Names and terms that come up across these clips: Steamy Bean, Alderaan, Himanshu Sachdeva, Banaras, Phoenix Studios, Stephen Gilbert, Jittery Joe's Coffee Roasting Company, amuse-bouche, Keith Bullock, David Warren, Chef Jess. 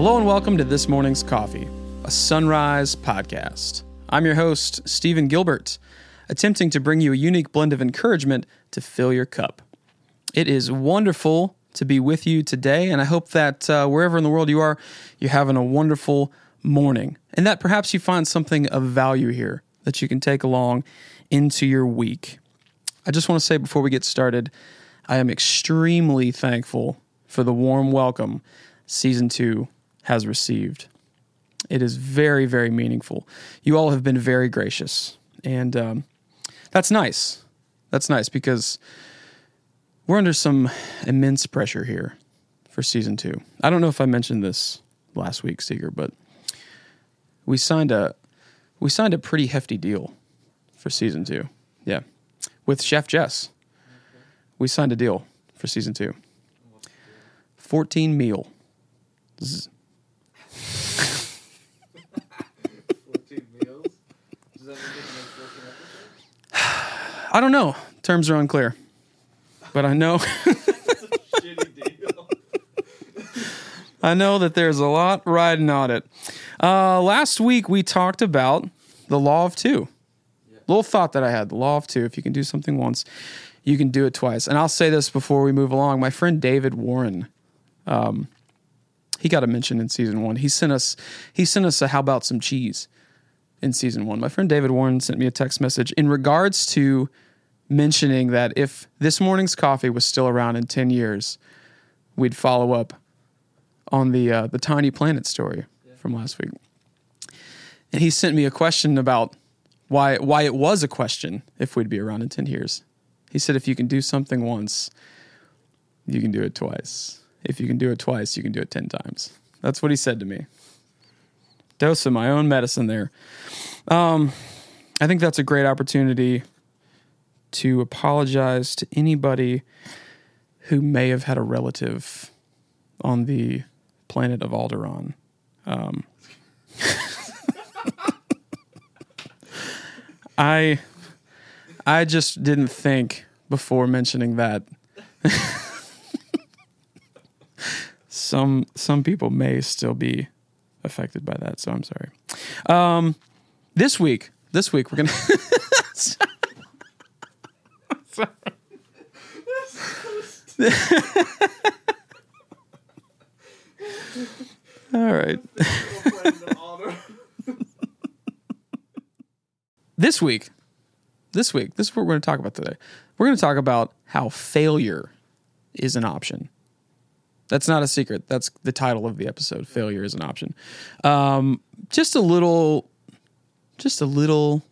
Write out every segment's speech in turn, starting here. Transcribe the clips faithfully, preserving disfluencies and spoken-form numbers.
Hello and welcome to This Morning's Coffee, a Sunrise podcast. I'm your host, Stephen Gilbert, attempting to bring you a unique blend of encouragement to fill your cup. It is wonderful to be with you today, and I hope that uh, wherever in the world you are, you're having a wonderful morning, and that perhaps you find something of value here that you can take along into your week. I just want to say before we get started, I am extremely thankful for the warm welcome Season two has received. It is very, very meaningful. You all have been very gracious, and um, that's nice. That's nice because we're under some immense pressure here for season two. I don't know if I mentioned this last week, Seeger, but we signed a we signed a pretty hefty deal for season two. Yeah, with Chef Jess, we signed a deal for season two. fourteen meal. Z- fourteen meals? Does that mean I don't know. Terms are unclear. But I know That's a shitty deal. I know that there's a lot riding on it. Uh, last week we talked about the law of two. Yeah. Little thought that I had, the law of two. If you can do something once, you can do it twice. And I'll say this before we move along. My friend David Warren, um, he got a mention in season one. He sent us, he sent us a how about some cheese in season one. My friend David Warren sent me a text message in regards to mentioning that if This Morning's Coffee was still around in ten years, we'd follow up on the uh, the Tiny Planet story yeah. from last week. And he sent me a question about why why it was a question if we'd be around in ten years. He said, if you can do something once, you can do it twice. If you can do it twice, you can do it ten times. That's what he said to me. Dose of my own medicine there. Um, I think that's a great opportunity to apologize to anybody who may have had a relative on the planet of Alderaan. Um, I, I just didn't think before mentioning that. Some some people may still be affected by that, so I'm sorry. Um, this week, this week we're gonna. sorry. All right. this week, this week, this is what we're going to talk about today. We're going to talk about how failure is an option. That's not a secret. That's the title of the episode. Failure is an option. Um, just a little, just a little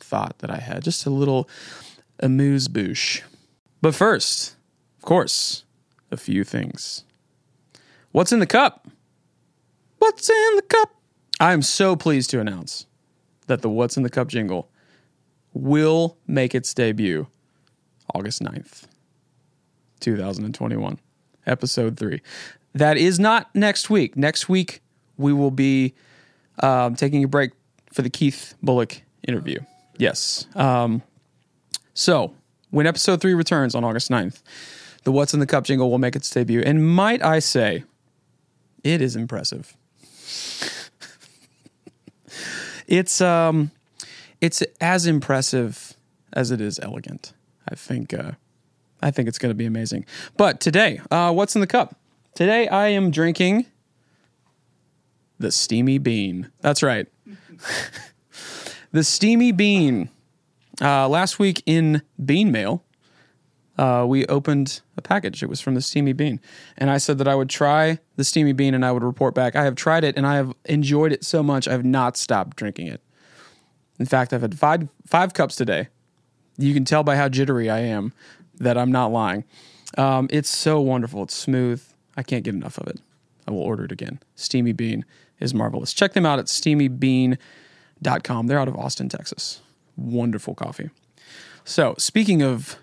thought that I had. Just a little amuse-bouche. But first, of course, a few things. What's in the cup? What's in the cup? I am so pleased to announce that the What's in the Cup jingle will make its debut August ninth, twenty twenty-one. Episode three. That is not next week. Next week, we will be um, taking a break for the Keith Bullock interview. Yes. Um, so, when episode three returns on August ninth, the What's in the Cup jingle will make its debut. And might I say, it is impressive. it's, um, it's as impressive as it is elegant. I think... Uh, I think it's going to be amazing. But today, uh, what's in the cup? Today, I am drinking the Steamy Bean. That's right. The Steamy Bean. Uh, last week in Bean Mail, uh, we opened a package. It was from the Steamy Bean. And I said that I would try the Steamy Bean and I would report back. I have tried it and I have enjoyed it so much, I have not stopped drinking it. In fact, I've had five, five cups today. You can tell by how jittery I am that I'm not lying. Um, it's so wonderful. It's smooth. I can't get enough of it. I will order it again. Steamy Bean is marvelous. Check them out at steamy bean dot com. They're out of Austin, Texas. Wonderful coffee. So, speaking of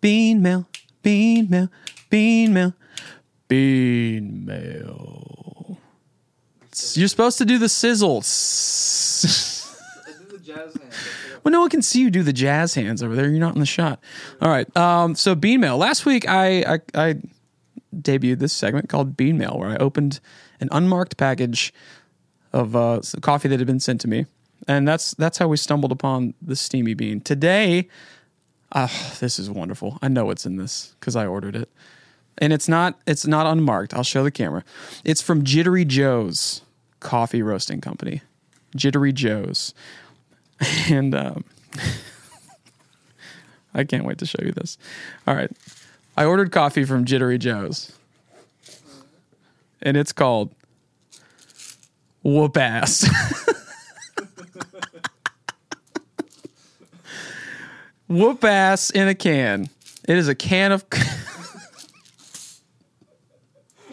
bean mail, bean mail, bean mail, bean mail. You're supposed to do the sizzle. I do the jazz hand. Well, no one can see you do the jazz hands over there. You're not in the shot. All right. Um, so Bean Mail. Last week, I, I I debuted this segment called Bean Mail, where I opened an unmarked package of uh, coffee that had been sent to me. And that's that's how we stumbled upon the Steamy Bean. Today, uh, this is wonderful. I know it's in this because I ordered it. And it's not it's not unmarked. I'll show the camera. It's from Jittery Joe's Coffee Roasting Company. Jittery Joe's. And um, I can't wait to show you this. All right. I ordered coffee from Jittery Joe's. And it's called Whoop Ass. Whoop Ass in a can. It is a can of...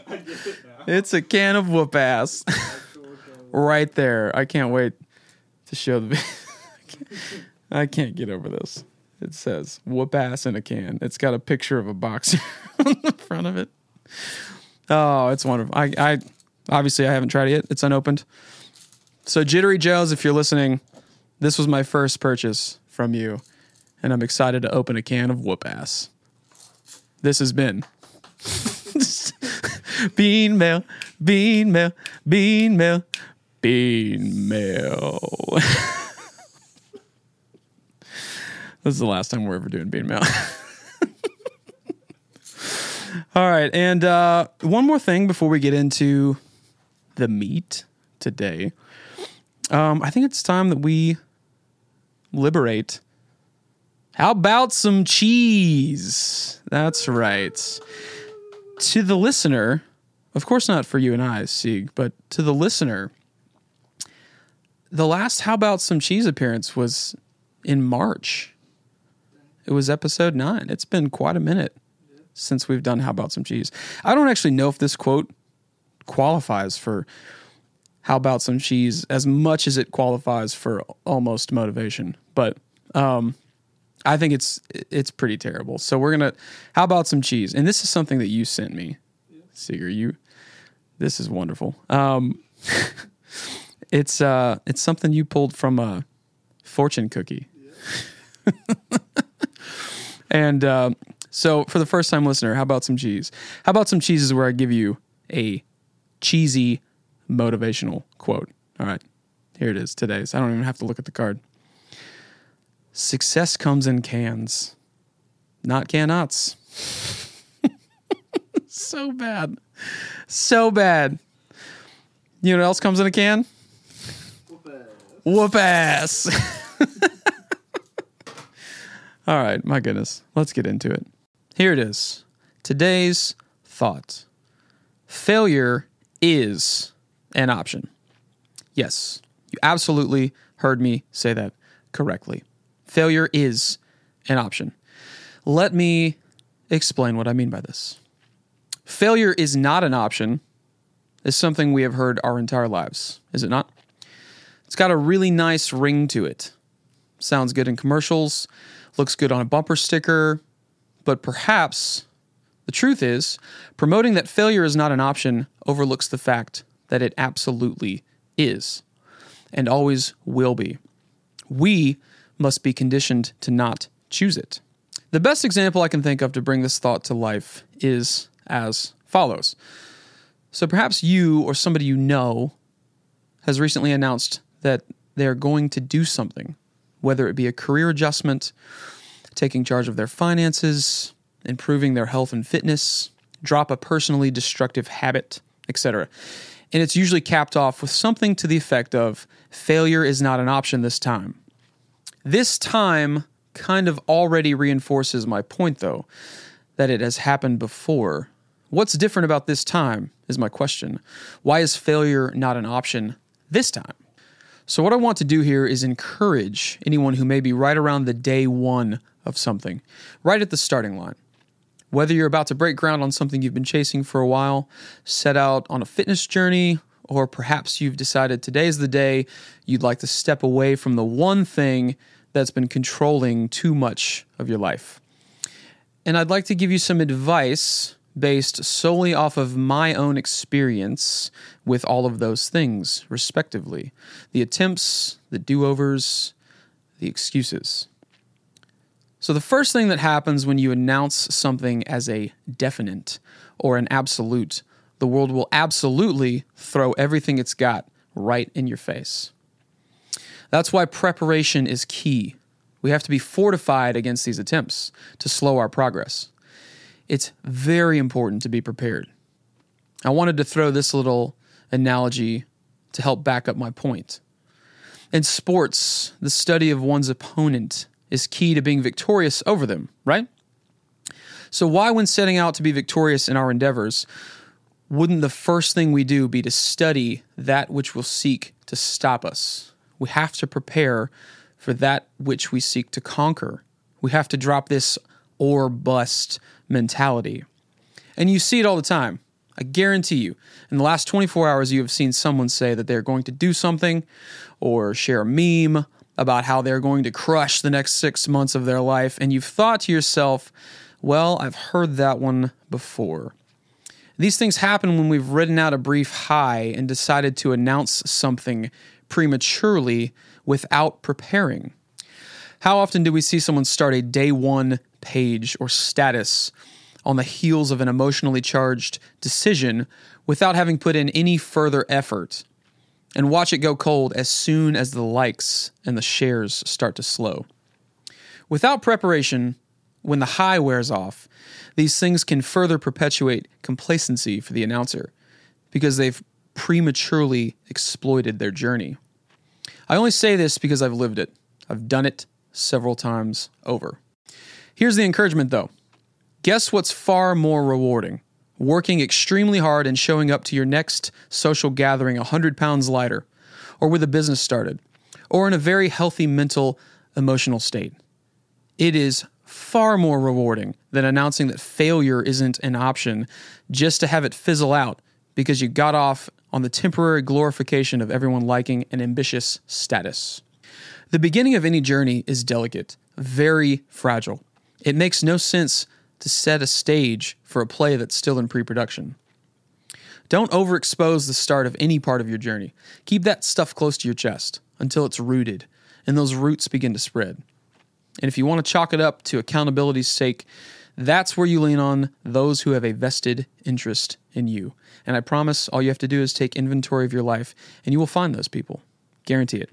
I get it now. It's a can of Whoop Ass. Right there. I can't wait to show the... I can't get over this. It says Whoop Ass in a can. It's got a picture of a boxer on the front of it. Oh, it's wonderful. I, I obviously I haven't tried it yet. It's unopened. So Jittery Joe's, if you're listening, this was my first purchase from you, and I'm excited to open a can of Whoop Ass. This has been Bean Mail, Bean Mail, Bean Mail, Bean Mail. This is the last time we're ever doing Bean Mail. All right. And uh, one more thing before we get into the meat today. Um, I think it's time that we liberate. How about some cheese? That's right. To the listener, of course not for you and I, Sieg, but to the listener, the last How About Some Cheese appearance was in March. It was episode nine. It's been quite a minute since we've done How About Some Cheese. I don't actually know if this quote qualifies for How About Some Cheese as much as it qualifies for Almost Motivation. But um, I think it's it's pretty terrible. So we're going to, How About Some Cheese? And this is something that you sent me, yeah. Seeger. You, this is wonderful. Um, it's uh, it's something you pulled from a fortune cookie. Yeah. And... Uh, So, for the first time listener, how about some cheese? How about some cheese is where I give you a cheesy motivational quote. All right, here it is today's. I don't even have to look at the card. Success comes in cans, not can-nots. So bad. So bad. You know what else comes in a can? Whoop ass. Whoop ass. All right, my goodness. Let's get into it. Here it is. Today's thought. Failure is an option. Yes, you absolutely heard me say that correctly. Failure is an option. Let me explain what I mean by this. Failure is not an option is something we have heard our entire lives, is it not? It's got a really nice ring to it. Sounds good in commercials, looks good on a bumper sticker, but perhaps the truth is promoting that failure is not an option overlooks the fact that it absolutely is and always will be. We must be conditioned to not choose it. The best example I can think of to bring this thought to life is as follows. So perhaps you or somebody you know has recently announced that they're going to do something, whether it be a career adjustment, taking charge of their finances, improving their health and fitness, drop a personally destructive habit, et cetera. And it's usually capped off with something to the effect of, failure is not an option this time. This time kind of already reinforces my point, though, that it has happened before. What's different about this time is my question. Why is failure not an option this time? So what I want to do here is encourage anyone who may be right around the day one of something, right at the starting line. Whether you're about to break ground on something you've been chasing for a while, set out on a fitness journey, or perhaps you've decided today's the day you'd like to step away from the one thing that's been controlling too much of your life. And I'd like to give you some advice based solely off of my own experience with all of those things, respectively. The attempts, the do-overs, the excuses. So the first thing that happens when you announce something as a definite or an absolute the world will absolutely throw everything it's got right in your face. That's why preparation is key. We have to be fortified against these attempts to slow our progress. It's very important to be prepared. I wanted to throw this little analogy to help back up my point. In sports, the study of one's opponent is key to being victorious over them, right? So why, when setting out to be victorious in our endeavors, wouldn't the first thing we do be to study that which will seek to stop us? We have to prepare for that which we seek to conquer. We have to drop this or bust mentality. And you see it all the time. I guarantee you, in the last twenty-four hours, you have seen someone say that they're going to do something or share a meme about how they're going to crush the next six months of their life. And you've thought to yourself, well, I've heard that one before. These things happen when we've ridden out a brief high and decided to announce something prematurely without preparing. How often do we see someone start a day one page or status on the heels of an emotionally charged decision without having put in any further effort, and watch it go cold as soon as the likes and the shares start to slow? Without preparation, when the high wears off, these things can further perpetuate complacency for the announcer because they've prematurely exploited their journey. I only say this because I've lived it. I've done it several times over. Here's the encouragement, though. Guess what's far more rewarding? Working extremely hard and showing up to your next social gathering one hundred pounds lighter, or with a business started, or in a very healthy mental, emotional state. It is far more rewarding than announcing that failure isn't an option just to have it fizzle out because you got off on the temporary glorification of everyone liking an ambitious status. The beginning of any journey is delicate, very fragile. It makes no sense to set a stage for a play that's still in pre-production. Don't overexpose the start of any part of your journey. Keep that stuff close to your chest until it's rooted, and those roots begin to spread. And if you want to chalk it up to accountability's sake, that's where you lean on those who have a vested interest in you. And I promise all you have to do is take inventory of your life, and you will find those people. Guarantee it.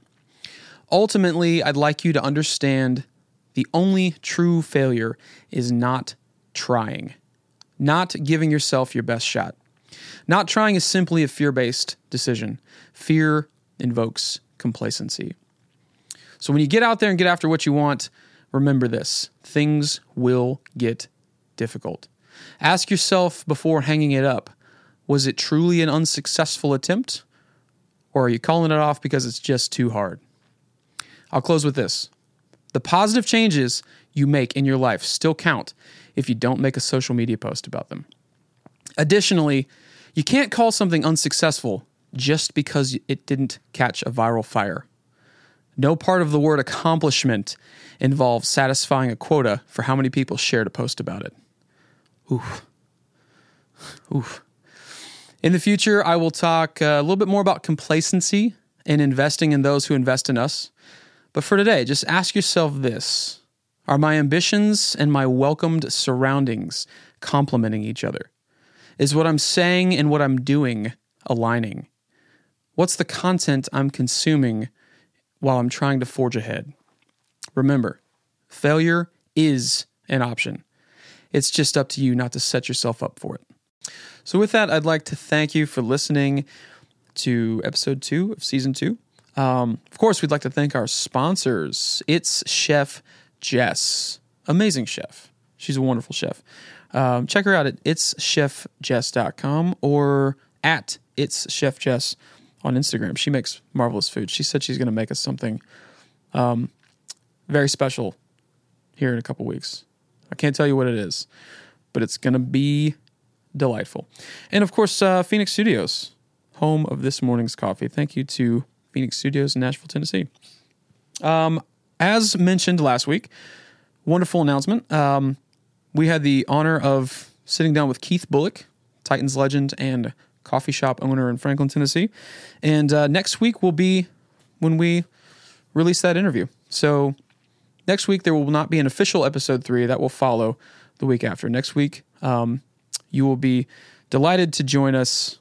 Ultimately, I'd like you to understand the only true failure is not trying, not giving yourself your best shot. Not trying is simply a fear-based decision. Fear invokes complacency. So when you get out there and get after what you want, remember this: things will get difficult. Ask yourself before hanging it up, was it truly an unsuccessful attempt, or are you calling it off because it's just too hard? I'll close with this. The positive changes you make in your life still count if you don't make a social media post about them. Additionally, you can't call something unsuccessful just because it didn't catch a viral fire. No part of the word accomplishment involves satisfying a quota for how many people shared a post about it. Oof. Oof. In the future, I will talk a little bit more about complacency and investing in those who invest in us. But for today, just ask yourself this: are my ambitions and my welcomed surroundings complementing each other? Is what I'm saying and what I'm doing aligning? What's the content I'm consuming while I'm trying to forge ahead? Remember, failure is an option. It's just up to you not to set yourself up for it. So with that, I'd like to thank you for listening to episode two of season two. Um, of course, we'd like to thank our sponsors. It's Chef Jess. Amazing chef. She's a wonderful chef. Um, check her out at its chef jess dot com or at its chef jess on Instagram. She makes marvelous food. She said she's going to make us something um, very special here in a couple weeks. I can't tell you what it is, but it's going to be delightful. And of course, uh, Phoenix Studios, home of this morning's coffee. Thank you to Phoenix Studios in Nashville, Tennessee. Um, as mentioned last week, wonderful announcement. Um, we had the honor of sitting down with Keith Bullock, Titans legend and coffee shop owner in Franklin, Tennessee. And uh, next week will be when we release that interview. So next week there will not be an official episode three. That will follow the week after. Next week um, you will be delighted to join us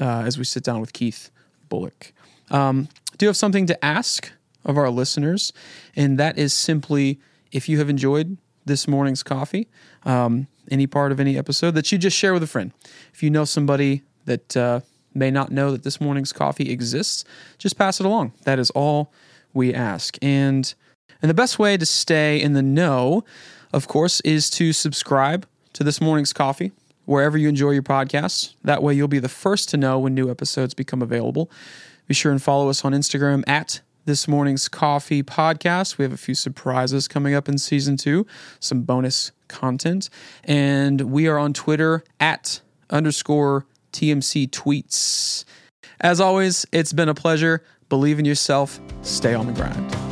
uh, as we sit down with Keith Bullock. Um, I do have something to ask of our listeners, and that is simply, if you have enjoyed this morning's coffee, um, any part of any episode, that you just share with a friend. If you know somebody that uh, may not know that this morning's coffee exists, just pass it along. That is all we ask. And and the best way to stay in the know, of course, is to subscribe to This Morning's Coffee wherever you enjoy your podcasts. That way you'll be the first to know when new episodes become available. Be sure and follow us on Instagram at This Morning's Coffee Podcast. We have a few surprises coming up in season two, some bonus content. And we are on Twitter at underscore T M C tweets. As always, it's been a pleasure. Believe in yourself. Stay on the grind.